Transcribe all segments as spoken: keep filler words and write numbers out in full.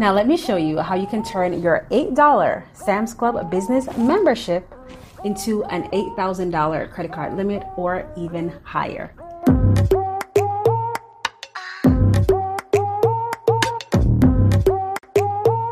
Now let me show you how you can turn your eight dollar Sam's Club business membership into an eight thousand dollar credit card limit or even higher.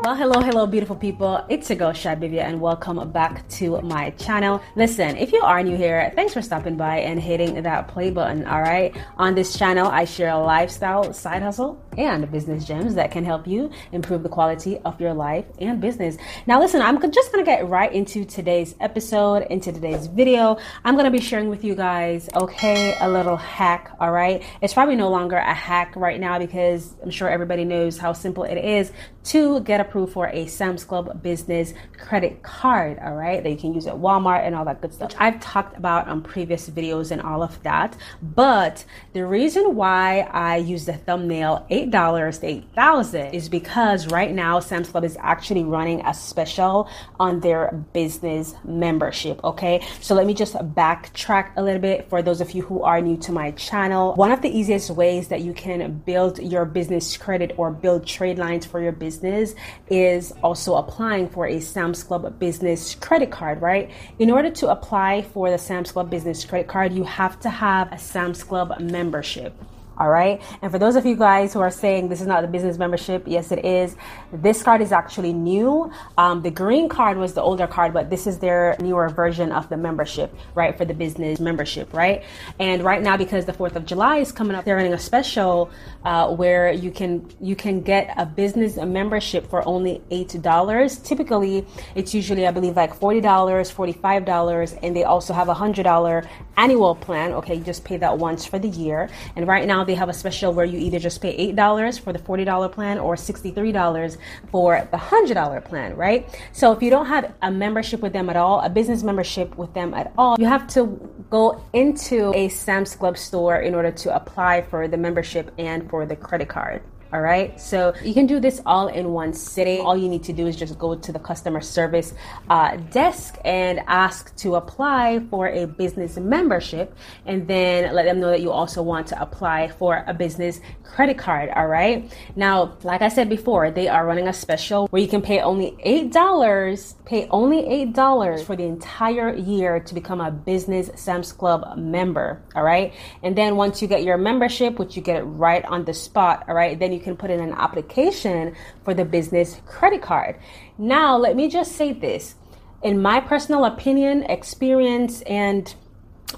Well, hello, hello, beautiful people. It's your girl, Shibivia, and welcome back to my channel. Listen, if you are new here, thanks for stopping by and hitting that play button, all right? On this channel, I share lifestyle, side hustle, and business gems that can help you improve the quality of your life and business. Now, listen, I'm just going to get right into today's episode, into today's video. I'm going to be sharing with you guys, okay, a little hack, all right? It's probably no longer a hack right now because I'm sure everybody knows how simple it is to get approved for a Sam's Club business credit card, all right, that you can use at Walmart and all that good stuff, which I've talked about on previous videos and all of that. But the reason why I use the thumbnail eight dollars to eight thousand is because right now Sam's Club is actually running a special on their business membership, okay? So let me just backtrack a little bit for those of you who are new to my channel. One of the easiest ways that you can build your business credit or build trade lines for your business is also applying for a Sam's Club business credit card, right? In order to apply for the Sam's Club business credit card, you have to have a Sam's Club membership. All right. And for those of you guys who are saying this is not the business membership, yes, it is. This card is actually new. Um, the green card was the older card, but this is their newer version of the membership, right? For the business membership, right? And right now, because the fourth of July is coming up, they're running a special uh, where you can you can get a business membership for only eight dollars. Typically, it's usually, I believe, like forty dollars, forty-five dollars. And they also have a one hundred dollar annual plan. Okay, you just pay that once for the year. And right now, they have a special where you either just pay eight dollars for the forty dollar plan or sixty-three dollars for the one hundred dollar plan, right? So if you don't have a membership with them at all, a business membership with them at all, you have to go into a Sam's Club store in order to apply for the membership and for the credit card. All right, so you can do this all in one sitting. All you need to do is just go to the customer service uh, desk and ask to apply for a business membership, and then let them know that you also want to apply for a business credit card. All right, now, like I said before, they are running a special where you can pay only eight dollars, pay only eight dollars for the entire year to become a business Sam's Club member. All right, and then once you get your membership, which you get it right on the spot, all right, then you You can put in an application for the business credit card. Now, let me just say this. In my personal opinion, experience, and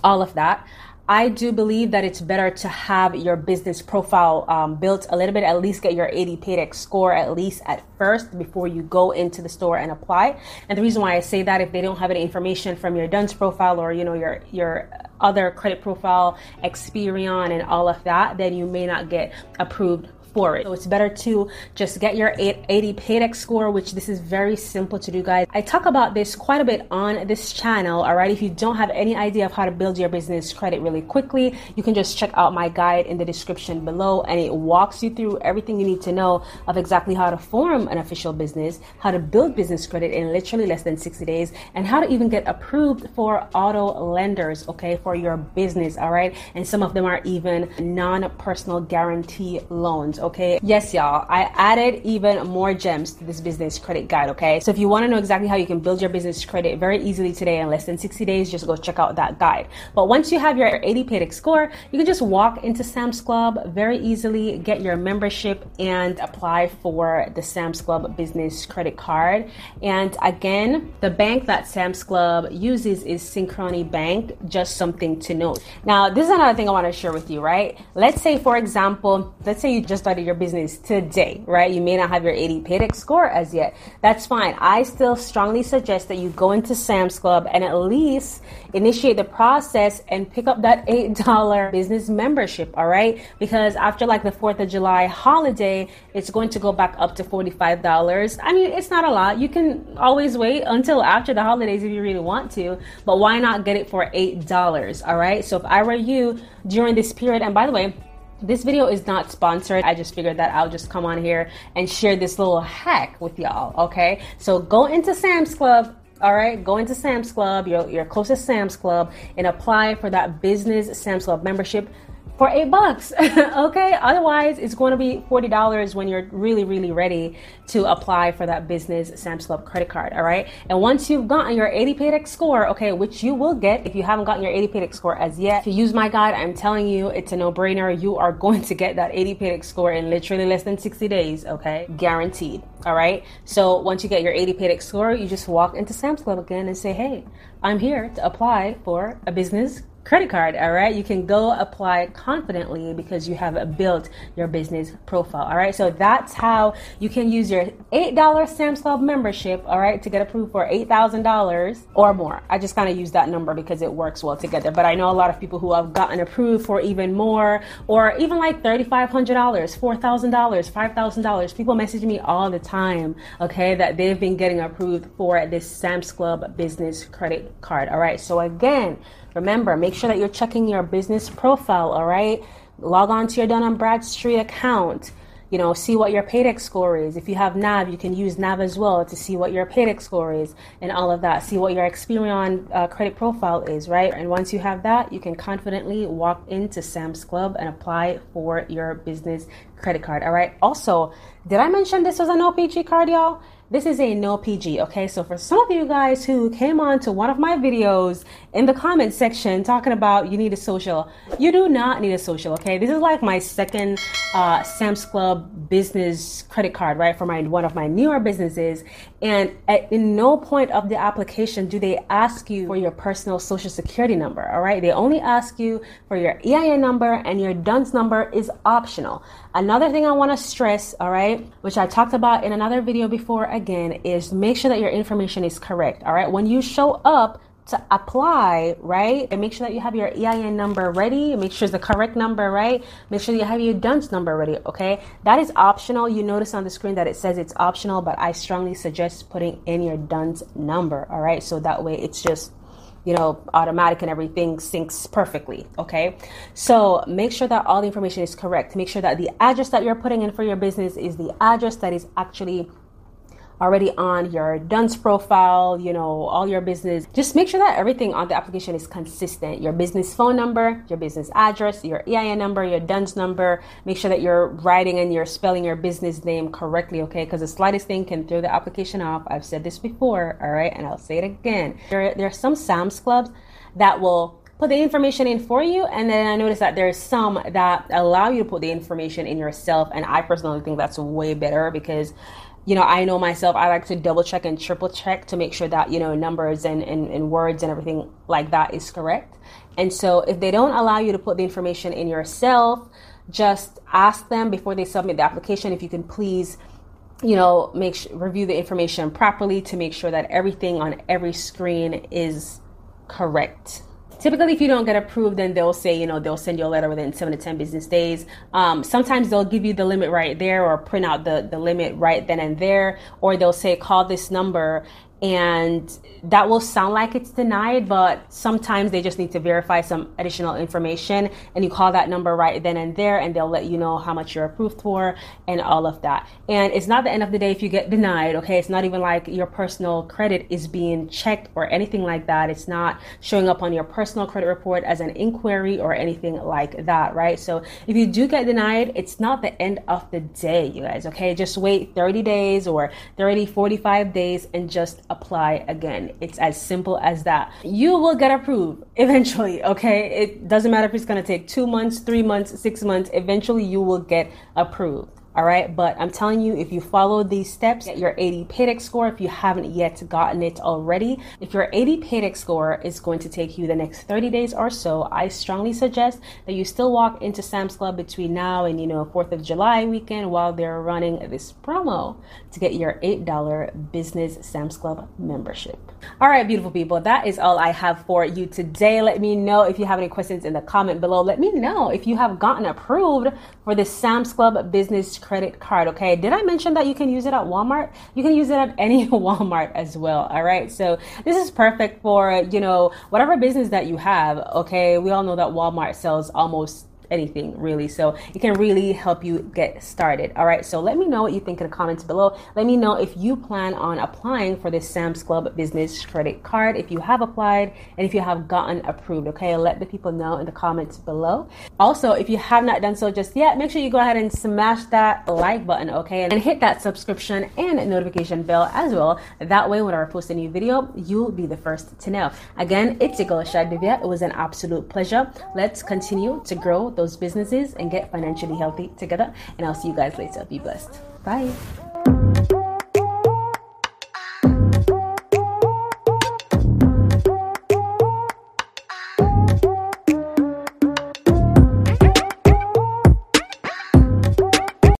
all of that, I do believe that it's better to have your business profile um, built a little bit, at least get your eighty Paydex score at least at first before you go into the store and apply. And the reason why I say that, if they don't have any information from your D U N S profile or, you know, your your other credit profile, Experian, and all of that, then you may not get approved for it. So it's better to just get your eighty Paydex score, which this is very simple to do, guys. I talk about this quite a bit on this channel, all right? If you don't have any idea of how to build your business credit really quickly, you can just check out my guide in the description below, and it walks you through everything you need to know of exactly how to form an official business, how to build business credit in literally less than sixty days, and how to even get approved for auto lenders, okay, for your business, all right? And some of them are even non-personal guarantee loans. Okay, yes, y'all, I added even more gems to this business credit guide, okay? So if you want to know exactly how you can build your business credit very easily today in less than sixty days, just go check out that guide. But once you have your eighty Paydex score, you can just walk into Sam's Club very easily, get your membership, and apply for the Sam's Club business credit card. And again, the bank that Sam's Club uses is Synchrony Bank, just something to note. Now, this is another thing I want to share with you, right? Let's say, for example, let's say you just started your business today, right? You may not have your eighty Paydex score as yet. That's fine. I still strongly suggest that you go into Sam's Club and at least initiate the process and pick up that eight dollar business membership, all right? Because after like the fourth of July holiday, it's going to go back up to forty-five dollars. I mean, it's not a lot. You can always wait until after the holidays if you really want to, but why not get it for eight dollars, all right? So if I were you during this period, and by the way, this video is not sponsored. I just figured that I'll just come on here and share this little hack with y'all, okay? So go into Sam's Club, all right? Go into Sam's Club, your, your closest Sam's Club, and apply for that business Sam's Club membership. for eight bucks, okay? Otherwise, it's going to be forty dollars when you're really, really ready to apply for that business Sam's Club credit card, all right? And once you've gotten your eighty Paydex score, okay, which you will get if you haven't gotten your eighty Paydex score as yet, if you use my guide, I'm telling you, it's a no-brainer. You are going to get that eighty Paydex score in literally less than sixty days, okay? Guaranteed, all right? So once you get your eighty Paydex score, you just walk into Sam's Club again and say, hey, I'm here to apply for a business credit card, all right? You can go apply confidently because you have built your business profile, all right? So that's how you can use your eight dollar Sam's Club membership, all right, to get approved for eight thousand dollars or more. I just kind of use that number because it works well together, but I know a lot of people who have gotten approved for even more, or even like thirty-five hundred dollars, four thousand dollars, five thousand dollars. People message me all the time, okay, that they've been getting approved for this Sam's Club business credit card, all right? So again, remember, make sure that you're checking your business profile, all right? Log on to your Dun and Bradstreet account. You know, see what your Paydex score is. If you have Nav, you can use Nav as well to see what your Paydex score is and all of that. See what your Experian uh, credit profile is, right? And once you have that, you can confidently walk into Sam's Club and apply for your business credit card, all right? Also, did I mention this was an O P G card, y'all? This is a no P G, okay? So for some of you guys who came on to one of my videos in the comment section talking about you need a social, you do not need a social, okay? This is like my second uh, Sam's Club business credit card, right? For my one of my newer businesses. And at in no point of the application do they ask you for your personal social security number, all right? They only ask you for your E I N number, and your D U N S number is optional. Another thing I wanna stress, all right, which I talked about in another video before, again, is make sure that your information is correct, all right? When you show up to apply, right, and make sure that you have your E I N number ready, make sure it's the correct number, right? Make sure you have your D U N S number ready, okay? That is optional. You notice on the screen that it says it's optional, but I strongly suggest putting in your D U N S number, all right? So that way it's just, you know, automatic and everything syncs perfectly, okay? So make sure that all the information is correct. Make sure that the address that you're putting in for your business is the address that is actually already on your D U N S profile, you know, all your business. Just make sure that everything on the application is consistent. Your business phone number, your business address, your E I N number, your D U N S number. Make sure that you're writing and you're spelling your business name correctly, okay? Because the slightest thing can throw the application off. I've said this before, all right? And I'll say it again. There, there are some Sam's Clubs that will put the information in for you, and then I noticed that there's some that allow you to put the information in yourself, and I personally think that's way better because, you know, I know myself, I like to double check and triple check to make sure that, you know, numbers and, and, and words and everything like that is correct. And so if they don't allow you to put the information in yourself, just ask them before they submit the application if you can please, you know, make sh- review the information properly to make sure that everything on every screen is correct. Typically, if you don't get approved, then they'll say, you know, they'll send you a letter within seven to ten business days. Um, sometimes they'll give you the limit right there, or print out the, the limit right then and there, or they'll say, call this number. And that will sound like it's denied, but sometimes they just need to verify some additional information, and you call that number right then and there, and they'll let you know how much you're approved for and all of that. And it's not the end of the day if you get denied, okay? It's not even like your personal credit is being checked or anything like that. It's not showing up on your personal credit report as an inquiry or anything like that, right? So if you do get denied, it's not the end of the day, you guys, okay? Just wait thirty days or thirty, forty-five days and just apply again. It's as simple as that. You will get approved eventually, okay? It doesn't matter if it's gonna take two months, three months, six months, eventually you will get approved, all right? But I'm telling you, if you follow these steps, get your eighty Paydex score if you haven't yet gotten it already. If your eighty Paydex score is going to take you the next thirty days or so, I strongly suggest that you still walk into Sam's Club between now and, you know, fourth of July weekend while they're running this promo to get your eight dollar business Sam's Club membership. All right, beautiful people, that is all I have for you today. Let me know if you have any questions in the comment below. Let me know if you have gotten approved for the Sam's Club business credit card, okay? Did I mention that you can use it at Walmart? You can use it at any Walmart as well, all right? So this is perfect for, you know, whatever business that you have, okay? We all know that Walmart sells almost anything really. So it can really help you get started. All right, so let me know what you think in the comments below. Let me know if you plan on applying for this Sam's Club business credit card, if you have applied and if you have gotten approved. Okay, let the people know in the comments below. Also, if you have not done so just yet, make sure you go ahead and smash that like button, okay, and hit that subscription and notification bell as well. That way, when I post a new video, you'll be the first to know. Again, it's your girl Shibivia. It was an absolute pleasure. Let's continue to grow those businesses and get financially healthy together. And I'll see you guys later. Be blessed. Bye.